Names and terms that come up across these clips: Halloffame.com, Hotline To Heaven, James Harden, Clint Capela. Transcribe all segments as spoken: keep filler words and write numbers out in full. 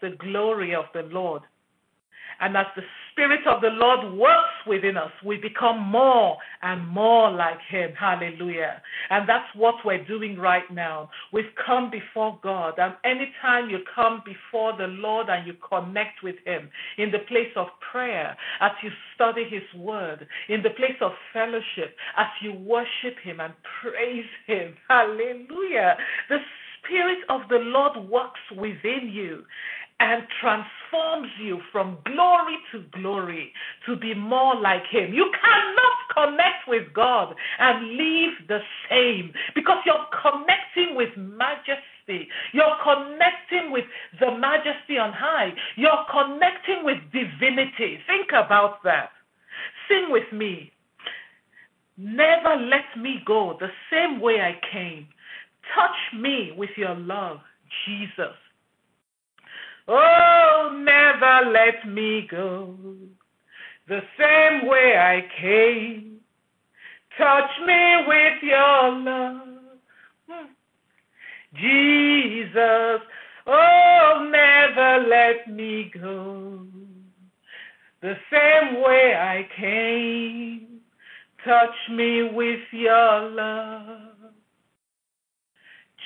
the glory of the Lord. And as the Spirit of the Lord works within us, we become more and more like him. Hallelujah. And that's what we're doing right now. We've come before God. And anytime you come before the Lord and you connect with him in the place of prayer, as you study his word, in the place of fellowship, as you worship him and praise him. Hallelujah. The Spirit of the Lord works within you and transforms you from glory to glory to be more like him. You cannot connect with God and live the same, because you're connecting with majesty. You're connecting with the majesty on high. You're connecting with divinity. Think about that. Sing with me. Never let me go the same way I came. Touch me with your love, Jesus. Oh, never let me go the same way I came. Touch me with your love, Jesus. Oh, never let me go the same way I came. Touch me with your love,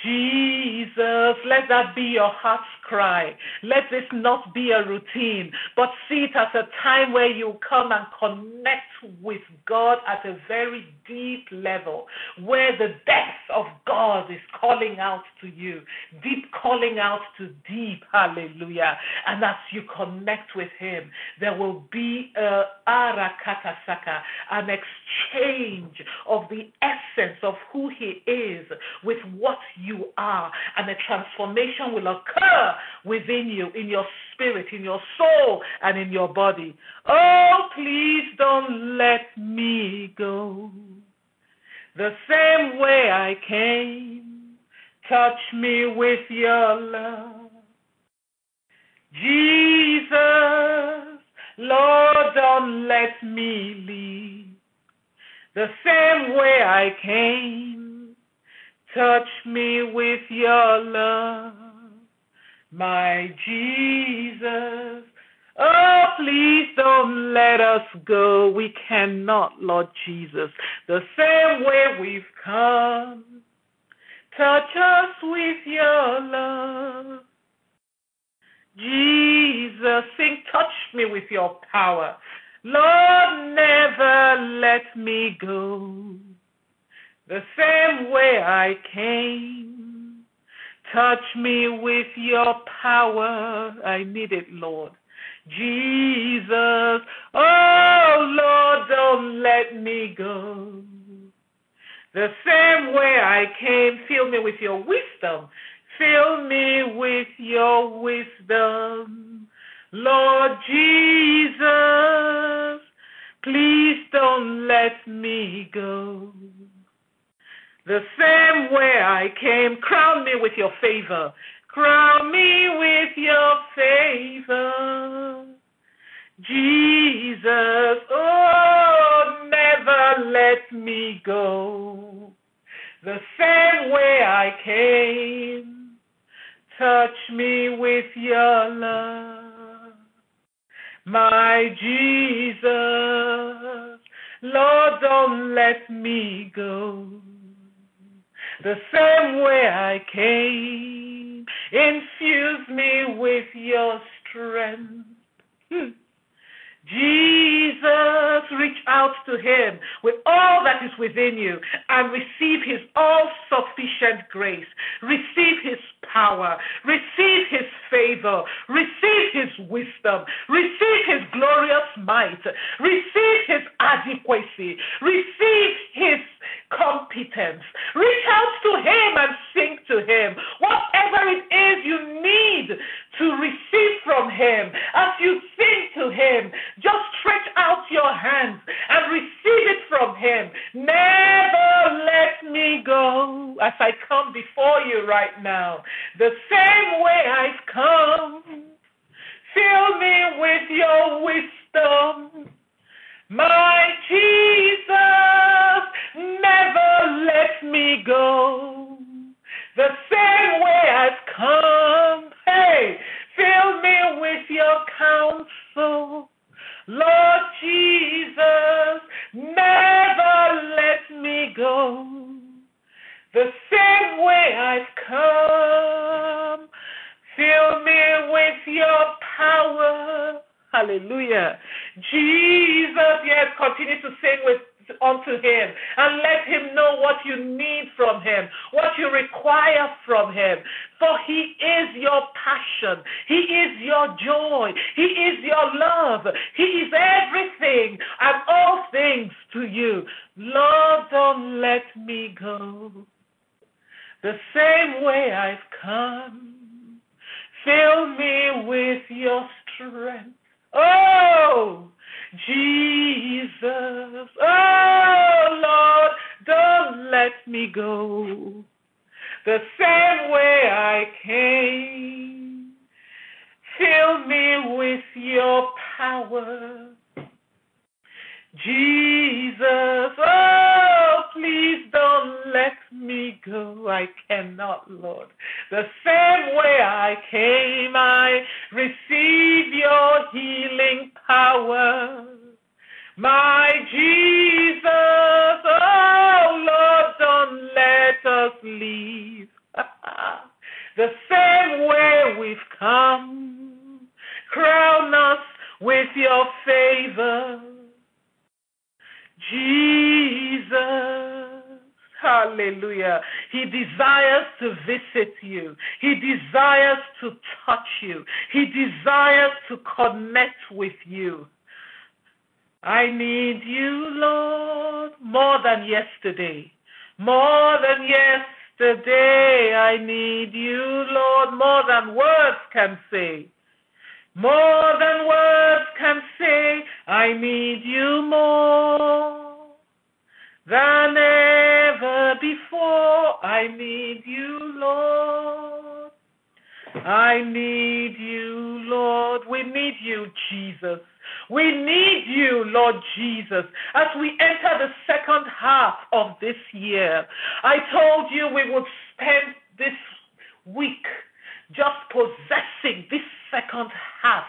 Jesus. Let that be your heart's cry. Let this not be a routine, but see it as a time where you come and connect with God at a very deep level, where the depth of God is calling out to you, deep calling out to deep. Hallelujah. And as you connect with him, there will be a arakatasaka, an exchange of the essence of who he is with what you You are, and a transformation will occur within you, in your spirit, in your soul, and in your body. Oh, please don't let me go the same way I came. Touch me with your love, Jesus. Lord, don't let me leave the same way I came. Touch me with your love, my Jesus. Oh, please don't let us go. We cannot, Lord Jesus, the same way we've come. Touch us with your love, Jesus. Sing, touch me with your power. Lord, never let me go the same way I came. Touch me with your power. I need it, Lord. Jesus. Oh, Lord, don't let me go the same way I came. Fill me with your wisdom. Fill me with your wisdom. Lord Jesus, please don't let me go the same way I came. Crown me with your favor. Crown me with your favor, Jesus. Oh, never let me go the same way I came. Touch me with your love, my Jesus. Lord, don't let me go the same way I came. Infuse me with your strength. Hmm. Jesus, reach out to him with all that is within you and receive his all-sufficient grace. Receive his power. Receive his favor. Receive his wisdom. Receive his glorious might. Receive his adequacy. Receive his competence. Reach out to him and sing to him. Whatever it is you need to receive from him, as you sing to him, just stretch out your hands and receive it from him. Never let me go, as I come before you right now, the same way I've come. Fill me with your wisdom, my Jesus. Never let me go the same way I've come. Hey, fill me go, the same way I've come. Fill me with your power. Hallelujah. Jesus, yes, continue to sing with unto him and let him know what you need from him, what you require from him. For he is your passion. He is your joy. He is your love. He is everything and all things to you. Lord, don't let me go the same way I've come. Fill me with your strength. Oh, Jesus, oh, Lord, don't let me go the same way I came. Fill me with your power. Jesus, oh, please don't let me go. I cannot, Lord. The same way I came, I receive your healing power. My Jesus, oh, Lord, don't let us leave the same way we've come. Crown us with your favor. Jesus, hallelujah. He desires to visit you. He desires to touch you. He desires to connect with you. I need you, Lord, more than yesterday. More than yesterday, I need you, Lord, more than words can say. More than words can say, I need you more than ever before. I need you, Lord. I need you, Lord. We need you, Jesus. We need you, Lord Jesus, as we enter the second half of this year. I told you we would spend this week just possessing this second half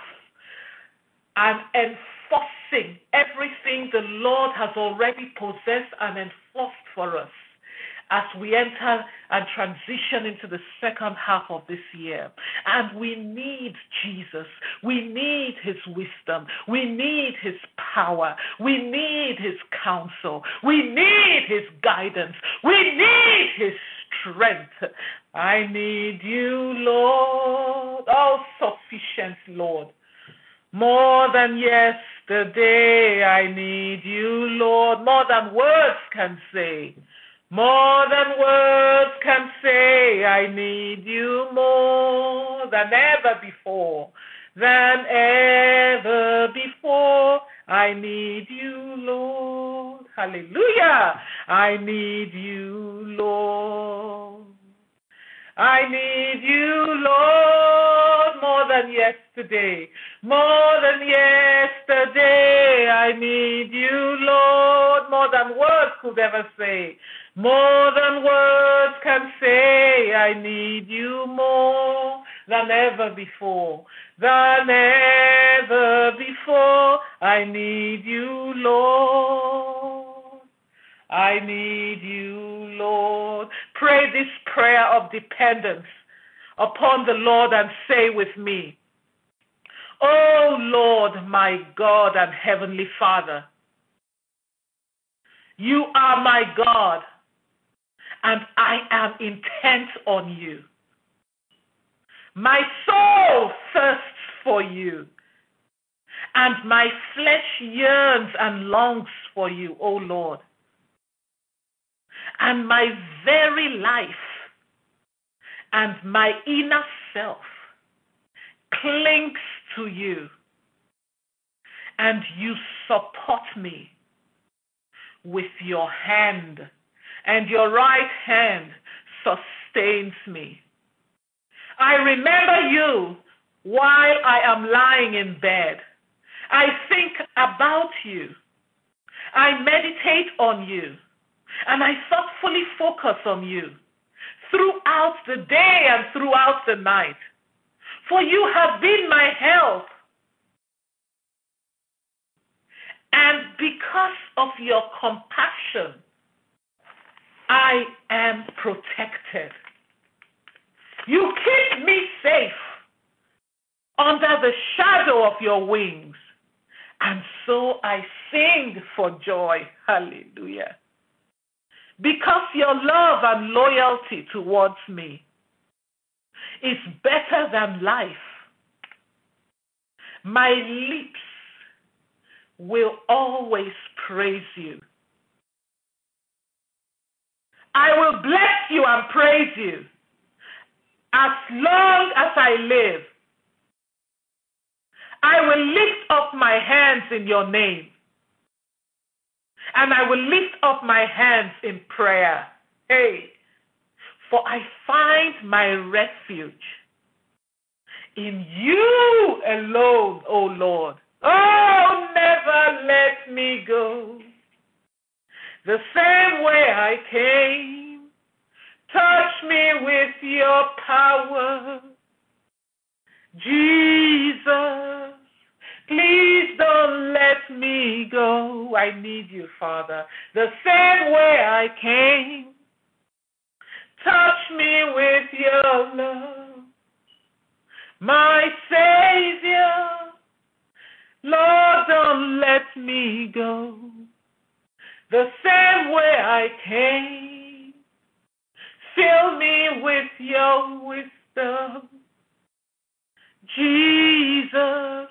and enforcing everything the Lord has already possessed and enforced for us as we enter and transition into the second half of this year. And we need Jesus. We need his wisdom. We need his power. We need his counsel. We need his guidance. We need his strength. I need you, Lord, all sufficient, Lord. More than yesterday, I need you, Lord, more than words can say. More than words can say, I need you more than ever before. Than ever before, I need you, Lord. Hallelujah. I need you, Lord. I need you, Lord, more than yesterday. More than yesterday, I need you, Lord, more than words could ever say. More than words can say, I need you more than ever before. Than ever before, I need you, Lord. I need you, Lord. Pray this prayer of dependence upon the Lord and say with me, oh Lord, my God and Heavenly Father, you are my God, and I am intent on you. My soul thirsts for you, and my flesh yearns and longs for you, O Lord. And my very life and my inner self clings to you, and you support me with your hand, and your right hand sustains me. I remember you while I am lying in bed. I think about you. I meditate on you. And I thoughtfully focus on you throughout the day and throughout the night. For you have been my help. And because of your compassion, I am protected. You keep me safe under the shadow of your wings. And so I sing for joy. Hallelujah. Because your love and loyalty towards me is better than life. My lips will always praise you. I will bless you and praise you as long as I live. I will lift up my hands in your name. And I will lift up my hands in prayer. Hey, for I find my refuge in you alone, O Lord. Oh, never let me go the same way I came. Touch me with your power. Jesus, please don't let me go. I need you, Father, the same way I came. Touch me with your love, my Savior. Lord, don't let me go the same way I came. Fill me with your wisdom. Jesus,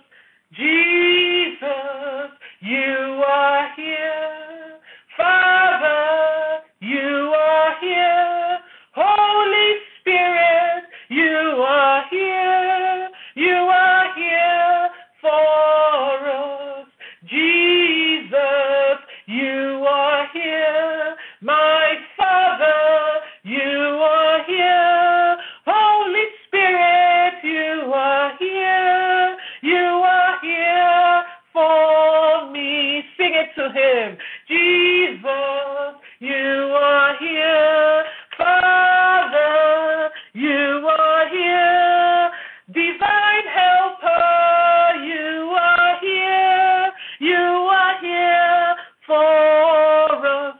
Jesus, you are here. Father, you are here. Holy Spirit, you are here. You are here for us. Jesus, you are here. My Father, you are here. Holy Spirit, you are here. You are here for me. Sing it to him. Jesus, you are here. Father, you are here. Divine helper, you are here. You are here for us.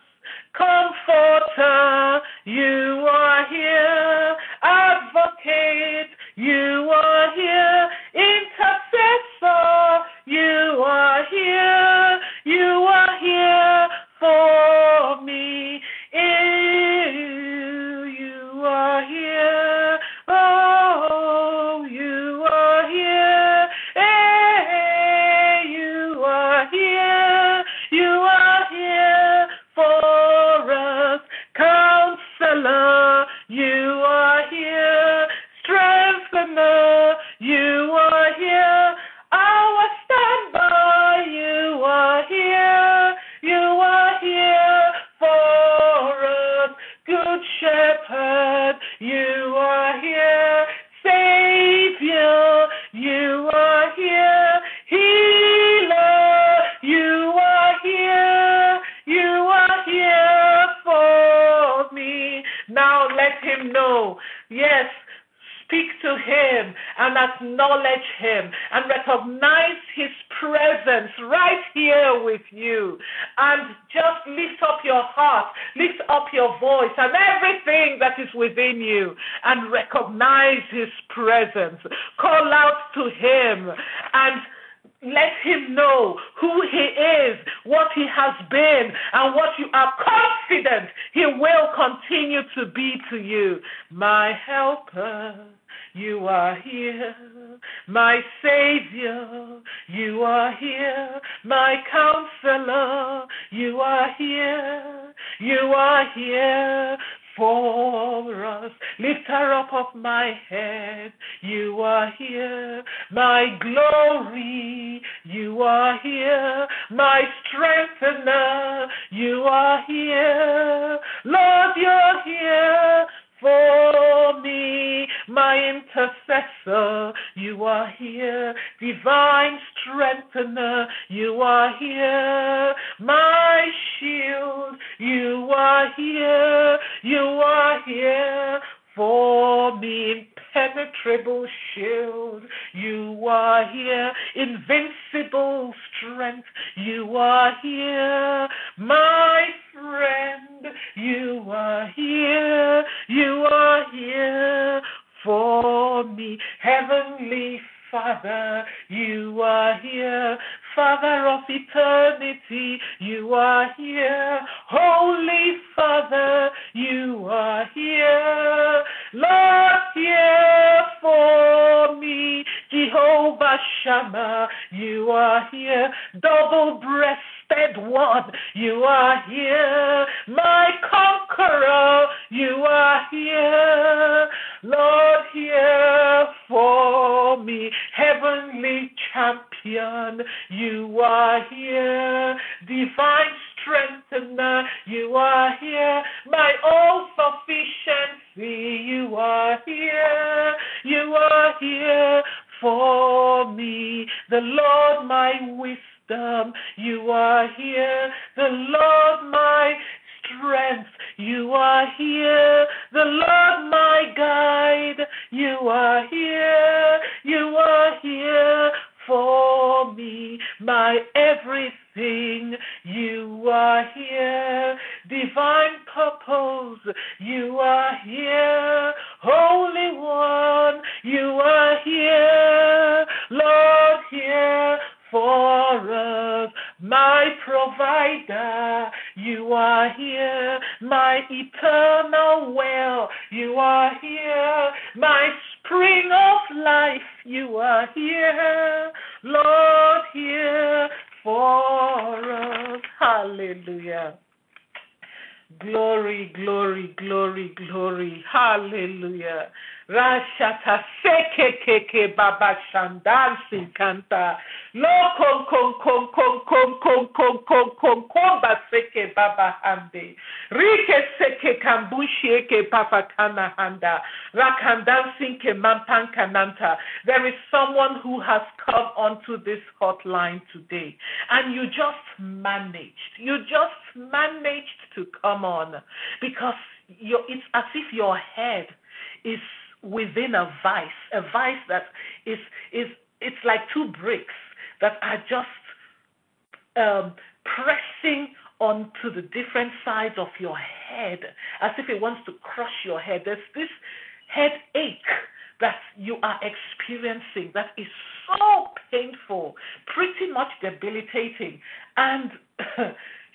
Comforter, you are here. Advocate, you are here. Intercessor, you are here. You are here for me. You, you are here. Oh, you are here. Hey, you are here. You are here for us. Counselor, you are here. Strengthener, you are here. Our standby, you are here. You are here for us. Good Shepherd, you are here. Savior, you are here. Healer, you are here. You are here for me. Now let him know. Yes. Speak to him and acknowledge him and recognize his presence right here with you. And just lift up your heart, lift up your voice and everything that is within you and recognize his presence. Call out to him and let him know who he is, what he has been, and what you are confident he will continue to be to you. My helper, you are here. My Savior, you are here. My Counselor, you are here. You are here for us. Lifter up of my head, you are here. My glory, you are here. My strengthener, you are here. Lord, you're here for me. My intercessor, you are here. Divine strengthener, you are here. My shield, you are here. You are here for me. Impenetrable shield, you are here. Invincible strength, you are here. My friend, you are hear, Lord, hear for me. Heavenly champion, you are here. Divine strengthener, you are here. My all sufficiency, you are here. You are here for me. The Lord, my wisdom, you are here. The Lord, my strength, you are here. The Lord, my guide, you are here. You are here for me. My everything, you are here. Divine purpose, you are here. Holy One, you are here. Lord, here for us. My provider, you are here. My eternal well, you are here. My spring of life, you are here. Lord, here for us. Hallelujah. Glory, glory, glory, glory. Hallelujah. Rashata seke keke baba shandansi kanta. Lo kon kon kon kon kon kon kon kon kon kon ba seke baba hande. Rike seke kambushi eke papa kana handa. Rakandansi ke mampan kananta. There is someone who has come onto this hotline today, and you just managed. You just managed to come on because you're, it's as if your head is within a vice, a vice that is, is it's like two bricks that are just um, pressing onto the different sides of your head, as if it wants to crush your head. There's this headache that you are experiencing that is so painful, pretty much debilitating, and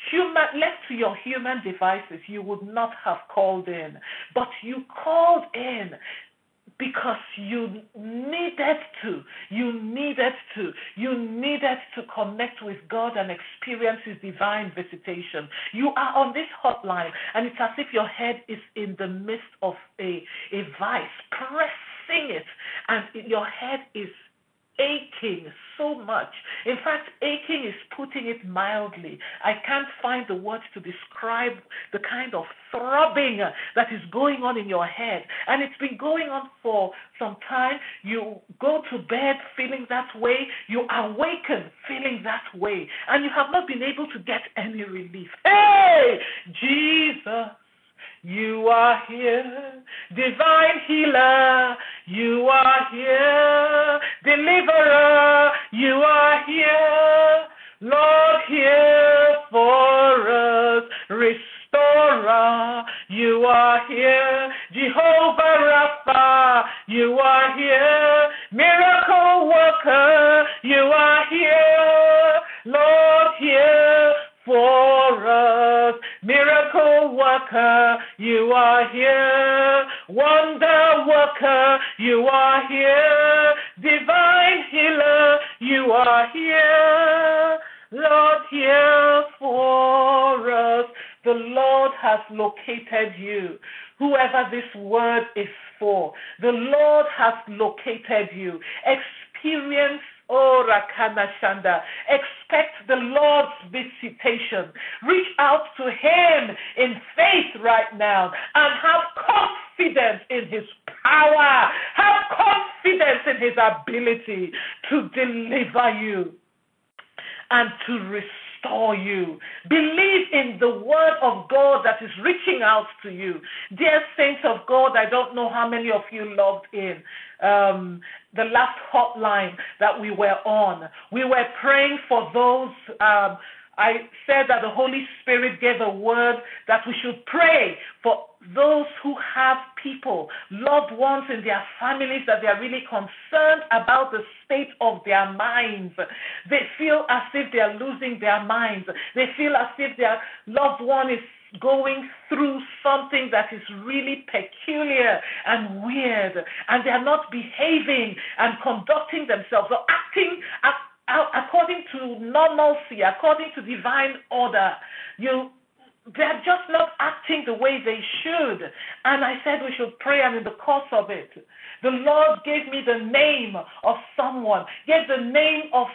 human, left to your human devices, you would not have called in, but you called in because you needed to, you needed to, you needed to connect with God and experience His divine visitation. You are on this hotline, and it's as if your head is in the midst of a, a vice, pressing it, and your head is aching so much. In fact, aching is putting it mildly. I can't find the words to describe the kind of throbbing that is going on in your head. And it's been going on for some time. You go to bed feeling that way. You awaken feeling that way. And you have not been able to get any relief. Hey, Jesus, you are here. Divine healer, you are here. Deliverer, you are here. Lord, here for us. Restorer, you are here. Jehovah Rapha, you are here. Miracle worker, you are here. Lord, here for us. Miracle worker, you are here. Wonder worker, you are here. Divine healer, you are here. Lord, here for us. The Lord has located you. Whoever this word is for, the Lord has located you. Experience, oh, Rakana Shanda, expect the Lord's visitation. Reach out to Him in faith right now and have confidence in His power. Have confidence in His ability to deliver you and to restore you. Believe in the word of God that is reaching out to you. Dear saints of God, I don't know how many of you logged in. Um, the last hotline that we were on, we were praying for those, um, I said that the Holy Spirit gave a word that we should pray for those who have people, loved ones in their families that they are really concerned about the state of their minds. They feel as if they are losing their minds. They feel as if their loved one is going through something that is really peculiar and weird, and they are not behaving and conducting themselves or acting according to normalcy, according to divine order. You they're just not acting the way they should. And I said we should pray, and in the course of it, the Lord gave me the name of someone, gave the name of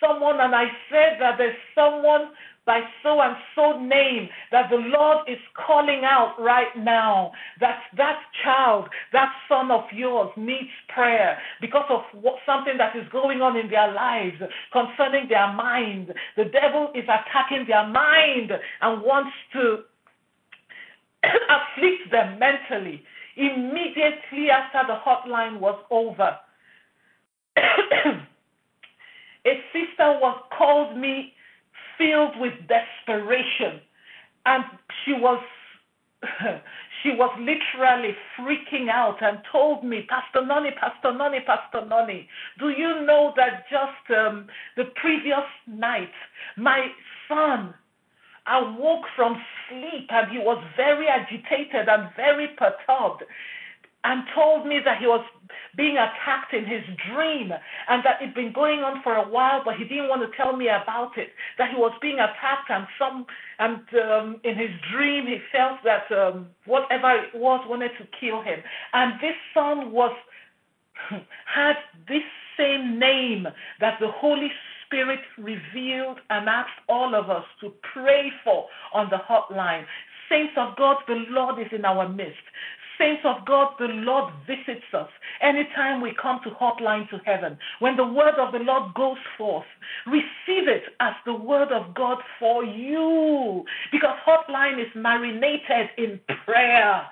someone, and I said that there's someone by so-and-so name that the Lord is calling out right now, that that child, that son of yours needs prayer because of what, something that is going on in their lives concerning their mind. The devil is attacking their mind and wants to afflict them mentally. Immediately after the hotline was over, a sister was called me filled with desperation, and she was she was literally freaking out and told me, Pastor Noni, Pastor Noni, Pastor Noni, do you know that just um, the previous night, my son awoke from sleep and he was very agitated and very perturbed, and told me that he was being attacked in his dream and that it'd been going on for a while, but he didn't want to tell me about it, that he was being attacked, and some and um, in his dream he felt that um, whatever it was wanted to kill him. And this son was had this same name that the Holy Spirit revealed and asked all of us to pray for on the hotline. Saints of God, the Lord is in our midst. Saints of God, the Lord visits us anytime we come to Hotline to Heaven. When the word of the Lord goes forth, receive it as the word of God for you, because Hotline is marinated in prayer.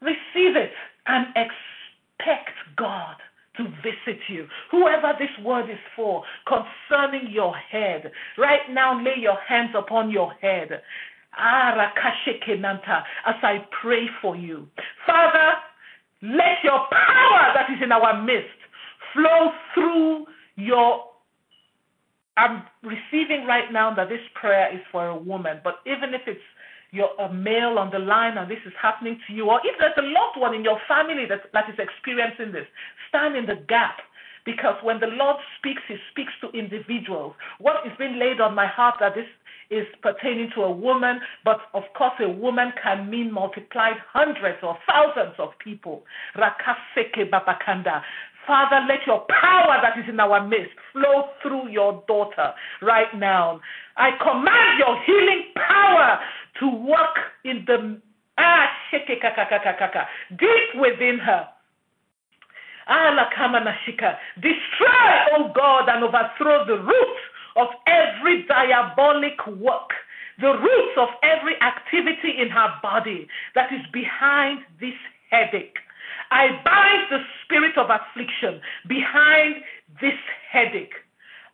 Receive it and expect God to visit you. Whoever this word is for, concerning your head, right now lay your hands upon your head. As I pray for you, Father, let your power that is in our midst flow through your... I'm receiving right now that this prayer is for a woman, but even if it's you're a male on the line and this is happening to you, or if there's a loved one in your family that, that is experiencing this, stand in the gap. Because when the Lord speaks, he speaks to individuals. What is being laid on my heart that this is pertaining to a woman, but of course a woman can mean multiplied hundreds or thousands of people. Rakaseke babakanda. Father, let your power that is in our midst flow through your daughter right now. I command your healing power to work in the ah sheke kakakakakaka deep within her. Destroy, oh God, and overthrow the roots of every diabolic work, the roots of every activity in her body that is behind this headache. I bind the spirit of affliction behind this headache.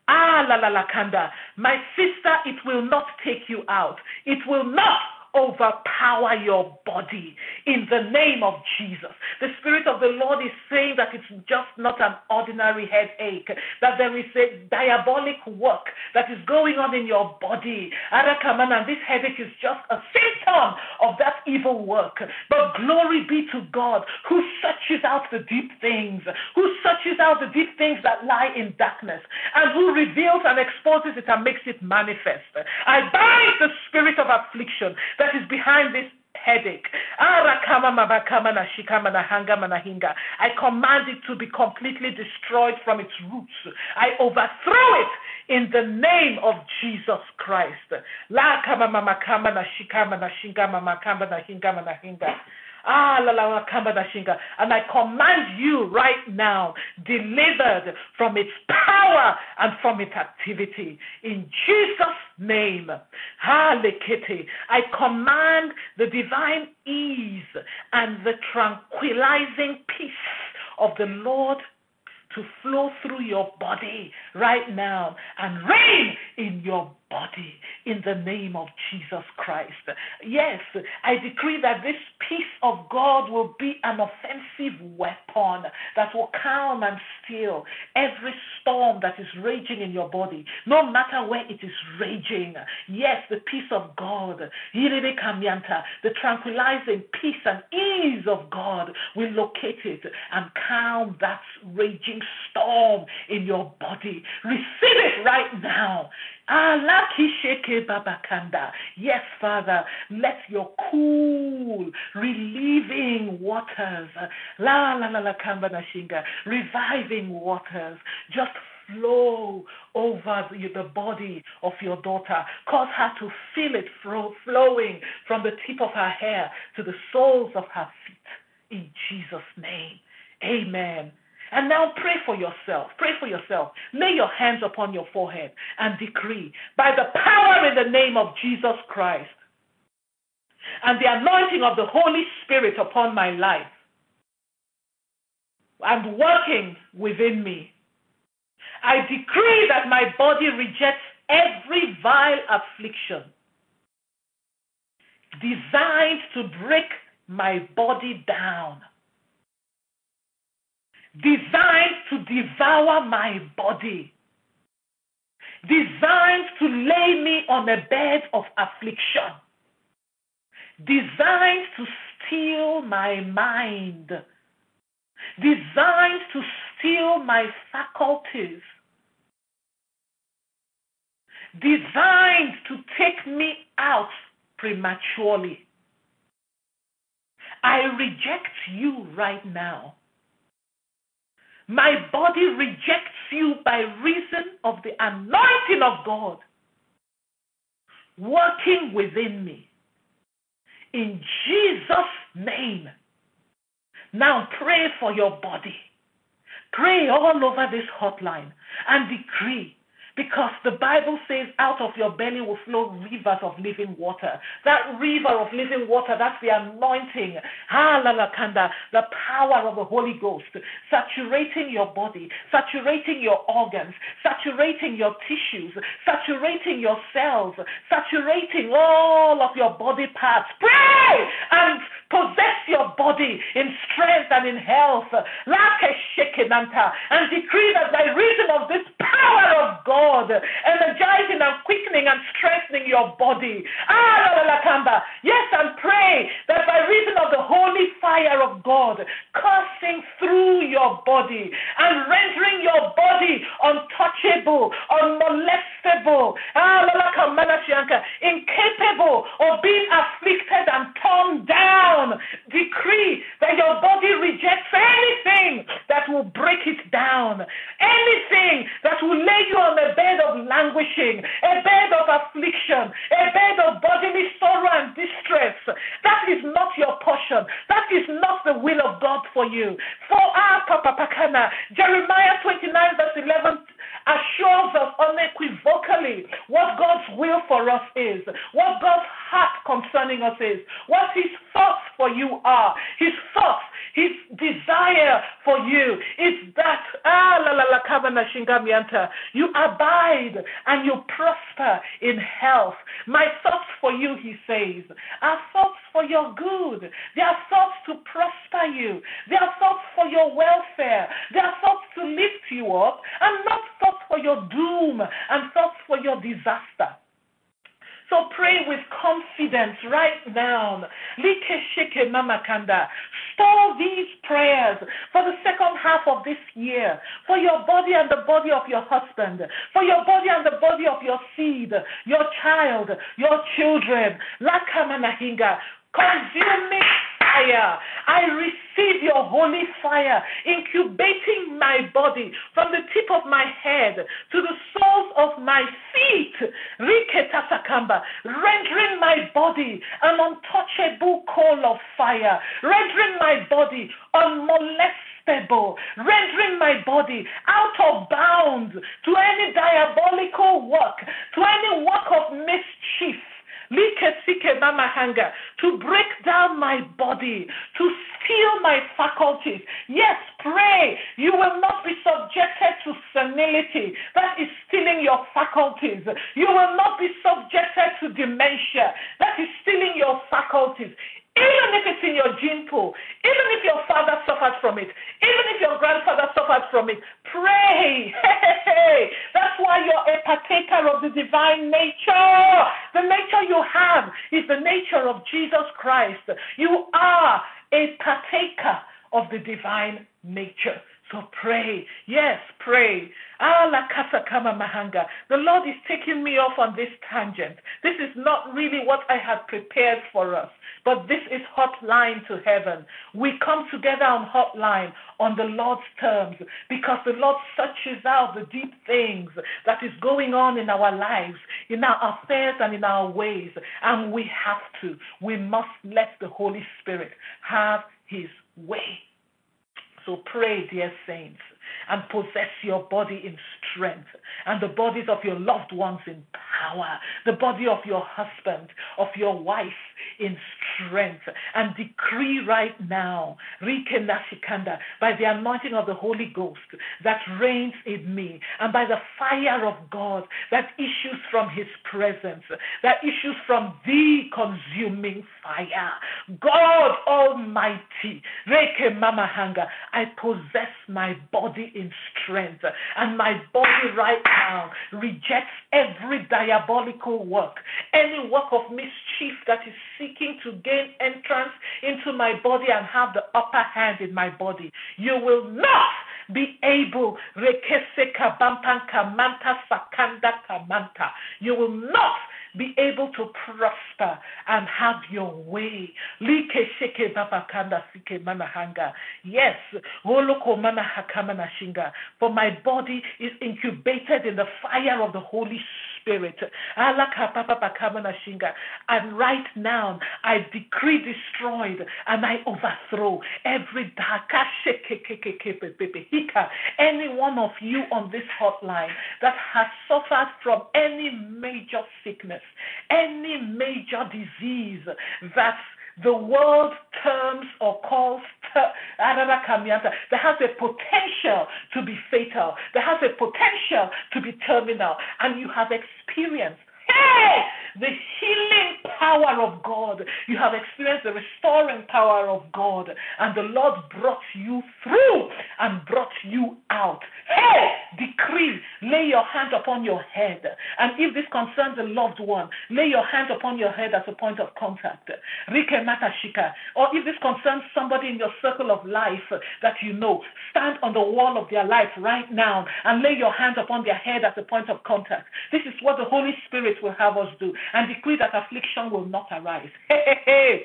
Ah, la la la kanda, my sister, it will not take you out. It will not overpower your body in the name of Jesus. The Spirit of the Lord is saying that it's just not an ordinary headache, that there is a diabolic work that is going on in your body. Arakaman, and this headache is just a symptom of that evil work. But glory be to God, who searches out the deep things, who searches out the deep things that lie in darkness, and who reveals and exposes it and makes it manifest. I bind the spirit of affliction that is behind this headache. I command it to be completely destroyed from its roots. I overthrow it in the name of Jesus Christ. And I command you right now, delivered from its power and from its activity. In Jesus' name, I command the divine ease and the tranquilizing peace of the Lord to flow through your body right now and reign in your body in the name of Jesus Christ. Yes, I decree that this peace of God will be an offensive weapon that will calm and still every storm that is raging in your body, no matter where it is raging. Yes, the peace of God, the tranquilizing peace and ease of God will locate it and calm that raging storm in your body. Receive it right now. Yes, Father, let your cool, relieving waters, la la la la kamba nashinga, reviving waters, just flow over the body of your daughter. Cause her to feel it flowing from the tip of her hair to the soles of her feet. In Jesus' name, amen. And now pray for yourself. Pray for yourself. Lay your hands upon your forehead and decree, by the power in the name of Jesus Christ and the anointing of the Holy Spirit upon my life and working within me, I decree that my body rejects every vile affliction designed to break my body down, designed to devour my body, designed to lay me on a bed of affliction, designed to steal my mind, designed to steal my faculties, designed to take me out prematurely. I reject you right now. My body rejects you by reason of the anointing of God working within me. In Jesus' name. Now pray for your body. Pray all over this hotline and decree, because the Bible says out of your belly will flow rivers of living water. That river of living water, that's the anointing, the power of the Holy Ghost, saturating your body, saturating your organs, saturating your tissues, saturating your cells, saturating all of your body parts. Pray and possess your body in strength and in health. And decree that by reason of this power of God, God, energizing and quickening and strengthening your body. Yes, and pray that by reason of the holy fire of God, coursing through your body and rendering your body untouchable, unmolestable, incapable of being afflicted and torn down. Decree that your body rejects anything that will break it down, anything that will lay you on a bed of languishing, a bed of affliction, a bed of bodily sorrow and distress. That is not your portion. That is not the will of God for you. For our Papapakana, Jeremiah twenty-nine verse eleven assures us unequivocally what God's will for us is, what God's heart concerning us is, what his thoughts for you are. His thoughts, his desire for you is that you abide and you prosper in health. My thoughts for you, he says, are thoughts for your good. They are thoughts to prosper you. They are thoughts for your welfare. They are thoughts to lift you up, and not thoughts for your doom and thoughts for your disaster. So pray with confidence right now. Store these prayers for the second half of this year, for your body and the body of your husband, for your body and the body of your seed, your child, your children. Consuming fire. I receive your holy fire, incubating my body from the tip of my head to the soles of my feet. Riketasakamba, rendering my body an untouchable coal of fire, rendering my body unmolested, rendering my body out of bounds to any diabolical work, to any work of mischief. To break down my body, to steal my faculties. Yes, pray. You will not be subjected to senility. That is stealing your faculties. You will not be subjected to dementia. That is stealing your faculties. Even if it's in your gene pool, even if your father suffered from it, even if your grandfather suffered from it, pray. Hey, hey, hey. That's why you're a partaker of the divine nature. The nature you have is the nature of Jesus Christ. You are a partaker of the divine nature. So pray. Yes, pray. Ala kasa kama mahanga. The Lord is taking me off on this tangent. This is not really what I had prepared for us, but this is Hotline to Heaven. We come together on Hotline on the Lord's terms because the Lord searches out the deep things that is going on in our lives, in our affairs and in our ways, and we have to. We must let the Holy Spirit have his way. So pray, dear saints, and possess your body in strength, and the bodies of your loved ones in power, the body of your husband, of your wife in strength, and decree right now, Rikenashikanda, by the anointing of the Holy Ghost that reigns in me, and by the fire of God that issues from his presence, that issues from the consuming fire, God Almighty, Reke Mamahanga, I possess my body in strength, and my body right now rejects every diabolical work, any work of mischief that is seeking to gain entrance into my body and have the upper hand in my body. You will not be able, you will not be able to prosper and have your way. Yes, for my body is incubated in the fire of the Holy Spirit. And right now, I decree destroyed and I overthrow every dark, any one of you on this hotline that has suffered from any major sickness, any major disease that the world terms or calls that has a potential to be fatal, that has a potential to be terminal, and you have experienced, hey, the healing power of God. You have experienced the restoring power of God, and the Lord brought you through and brought you out. Hey, decree, lay your hand upon your head, and if this concerns a loved one, lay your hand upon your head as a point of contact. Rike Matashika. Or if this concerns somebody in your circle of life that you know, stand on the wall of their life right now and lay your hand upon their head as a point of contact. This is what the Holy Spirit will have us do, and decree that affliction will not arise. Hey, hey, hey.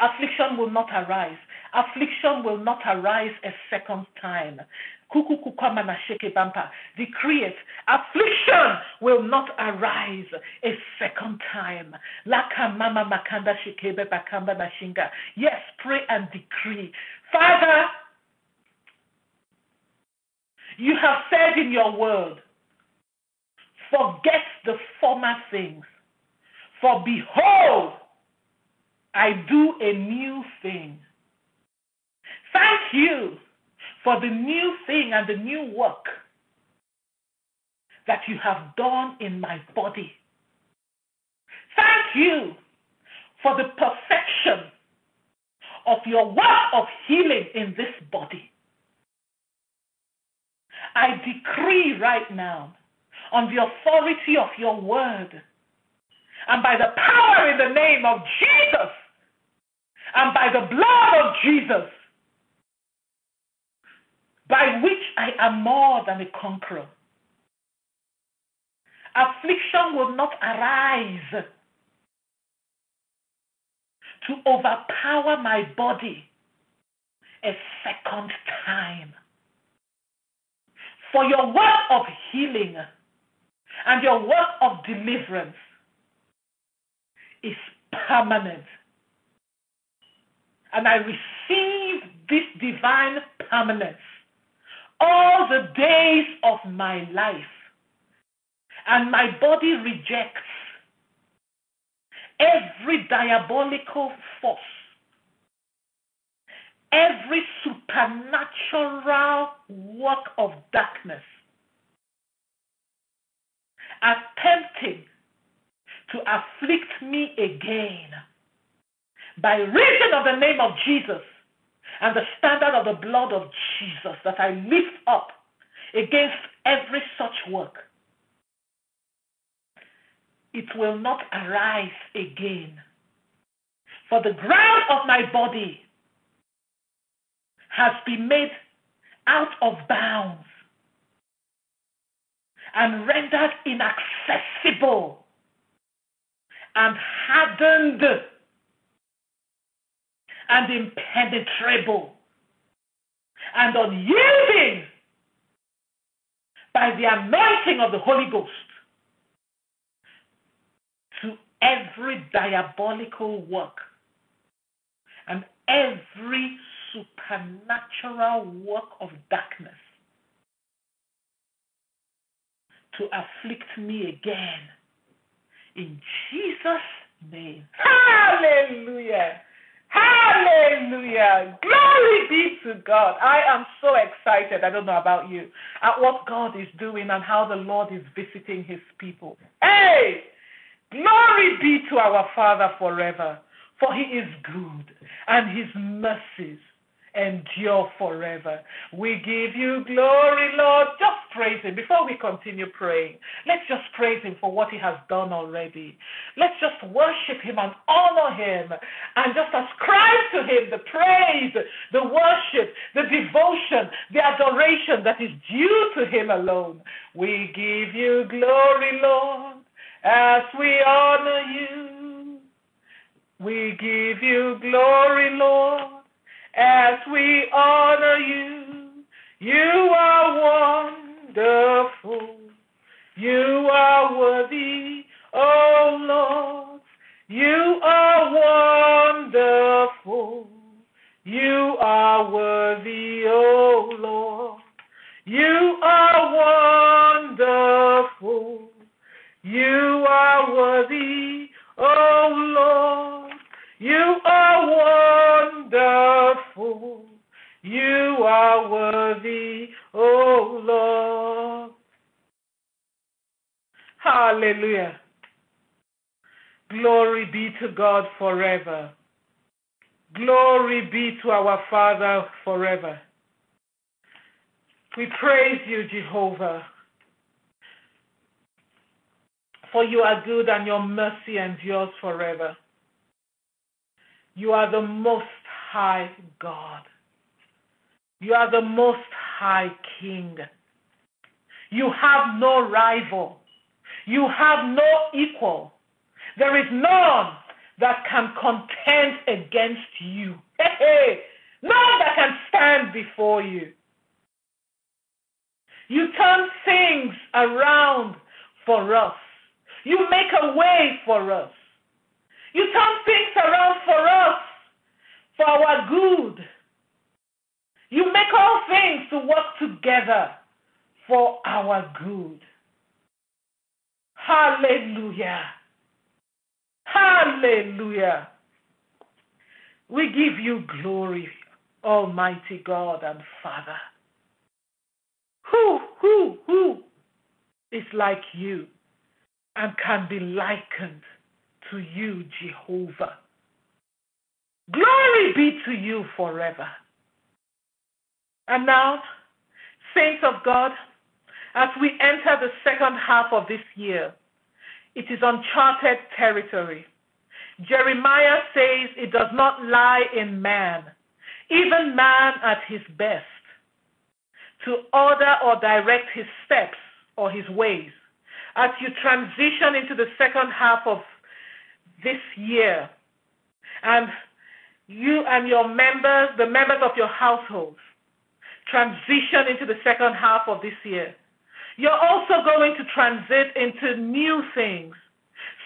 Affliction will not arise. Affliction will not arise a second time. Decree it. Affliction will not arise a second time. Yes, pray and decree. Father, you have said in your word, forget the former things, for behold, I do a new thing. Thank you for the new thing and the new work that you have done in my body. Thank you for the perfection of your work of healing in this body. I decree right now, on the authority of your word, and by the power in the name of Jesus, and by the blood of Jesus, by which I am more than a conqueror. Affliction will not arise to overpower my body a second time. For your work of healing and your work of deliverance is permanent. And I receive this divine permanence all the days of my life. And my body rejects every diabolical force, every supernatural work of darkness, attempting to afflict me again by reason of the name of Jesus and the standard of the blood of Jesus that I lift up against every such work. It will not arise again. For the ground of my body has been made out of bounds and rendered inaccessible and hardened and impenetrable and unyielding by the anointing of the Holy Ghost to every diabolical work and every supernatural work of darkness to afflict me again. In Jesus' name. Hallelujah. Hallelujah. Glory be to God. I am so excited. I don't know about you. At what God is doing and how the Lord is visiting his people. Hey! Glory be to our Father forever. For he is good and his mercies endure forever. We give you glory, Lord. Just praise him. Before we continue praying, let's just praise him for what he has done already. Let's just worship him and honor him and just ascribe to him the praise, the worship, the devotion, the adoration that is due to him alone. We give you glory, Lord, as we honor you. We give you glory, Lord, as we honor you. You are wonderful. You are worthy, oh Lord. You are wonderful. You are worthy, oh Lord. You are wonderful. You are worthy, oh Lord. You are wonderful, you are worthy, oh Lord. Hallelujah. Glory be to God forever. Glory be to our Father forever. We praise you, Jehovah, for you are good and your mercy endures forever. You are the Most High God. You are the Most High King. You have no rival. You have no equal. There is none that can contend against you. Hey, hey. None that can stand before you. You turn things around for us. You make a way for us. You turn things around for us, for our good. You make all things to work together for our good. Hallelujah. Hallelujah. We give you glory, Almighty God and Father. Who, who, who is like you and can be likened to you, Jehovah? Glory be to you forever. And now, saints of God, as we enter the second half of this year, it is uncharted territory. Jeremiah says it does not lie in man, even man at his best, to order or direct his steps or his ways. As you transition into the second half of this year, and you and your members, the members of your households, transition into the second half of this year, you're also going to transit into new things.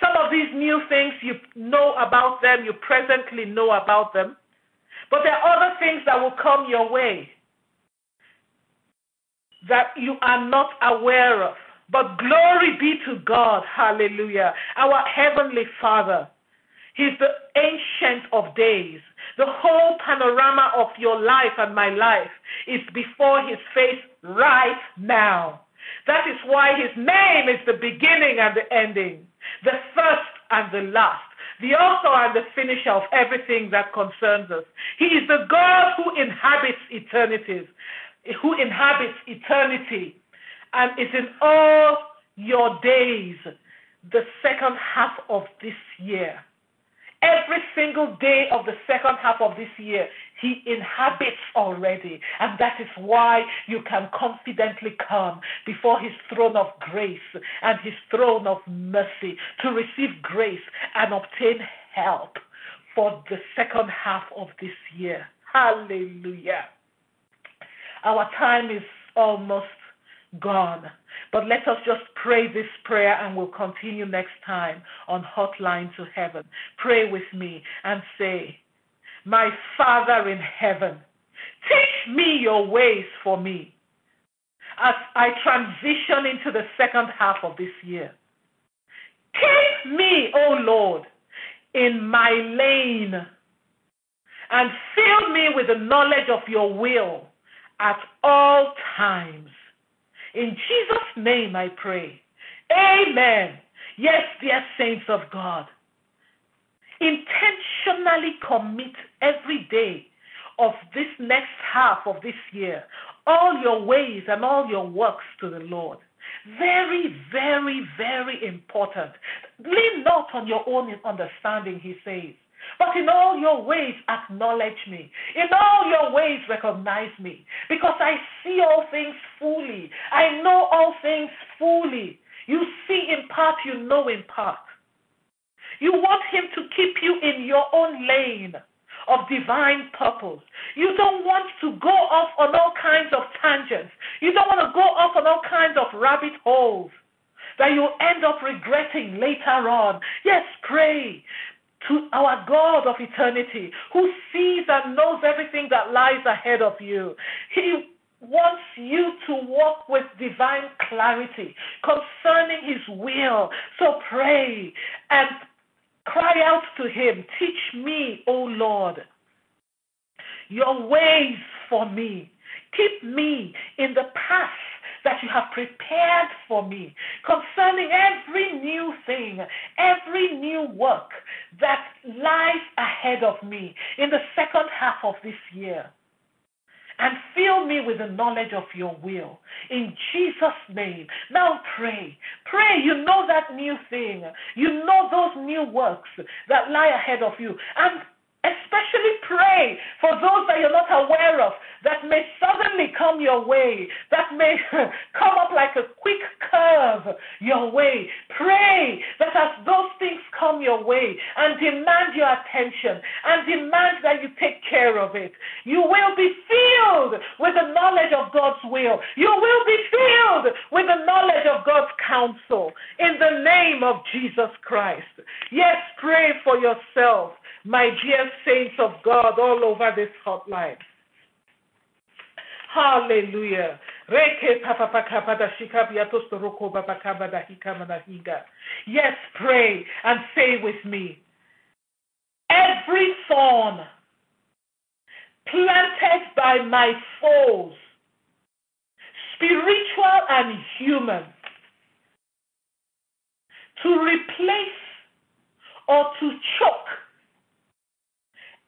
Some of these new things you know about them, you presently know about them, but there are other things that will come your way that you are not aware of. But glory be to God, hallelujah, our Heavenly Father. He's the Ancient of Days. The whole panorama of your life and my life is before his face right now. That is why his name is the beginning and the ending, the first and the last, the author and the finisher of everything that concerns us. He is the God who inhabits eternities, who inhabits eternity. And it's in all your days, the second half of this year. Every single day of the second half of this year, he inhabits already. And that is why you can confidently come before his throne of grace and his throne of mercy to receive grace and obtain help for the second half of this year. Hallelujah. Our time is almost gone. But let us just pray this prayer and we'll continue next time on Hotline to Heaven. Pray with me and say, my Father in heaven, teach me your ways for me as I transition into the second half of this year. Keep me, O Lord, in my lane and fill me with the knowledge of your will at all times. In Jesus' name I pray. Amen. Yes, dear saints of God, intentionally commit every day of this next half of this year, all your ways and all your works to the Lord. Very, very, very important. Lean not on your own understanding, he says. But in all your ways, acknowledge me. In all your ways, recognize me. Because I see all things fully. I know all things fully. You see in part, you know in part. You want him to keep you in your own lane of divine purpose. You don't want to go off on all kinds of tangents. You don't want to go off on all kinds of rabbit holes that you'll end up regretting later on. Yes, pray to our God of eternity, who sees and knows everything that lies ahead of you. He wants you to walk with divine clarity concerning his will. So pray and cry out to him, teach me, O Lord, your ways for me. Keep me in the path that you have prepared for me concerning every new thing, every new work that lies ahead of me in the second half of this year. And fill me with the knowledge of your will. In Jesus' name. Now pray. Pray. You know that new thing. You know those new works that lie ahead of you. And especially pray for those that you're not aware of that may suddenly come your way, that may come up like a quick curve your way. Pray that as those things come your way and demand your attention and demand that you take care of it, you will be filled with the knowledge of God's will. You will be filled with the knowledge of God's counsel in the name of Jesus Christ. Yes, pray for yourself, my dear saints of God all over this hotline. Hallelujah. Yes, pray and say with me. Every thorn planted by my foes, spiritual and human, to replace or to choke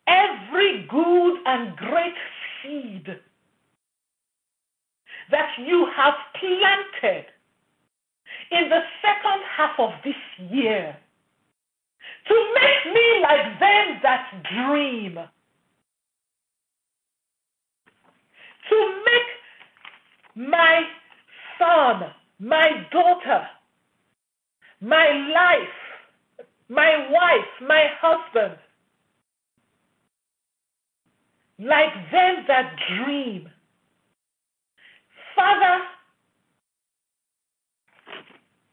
every good and great seed that you have planted in the second half of this year, to make me like them that dream, to make my son, my daughter, my life, my wife, my husband, like them that dream. Father,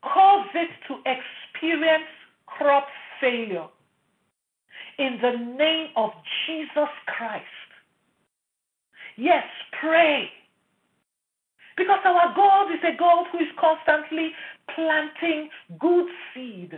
cause it to experience crop failure in the name of Jesus Christ. Yes, pray. Because our God is a God who is constantly planting good seed.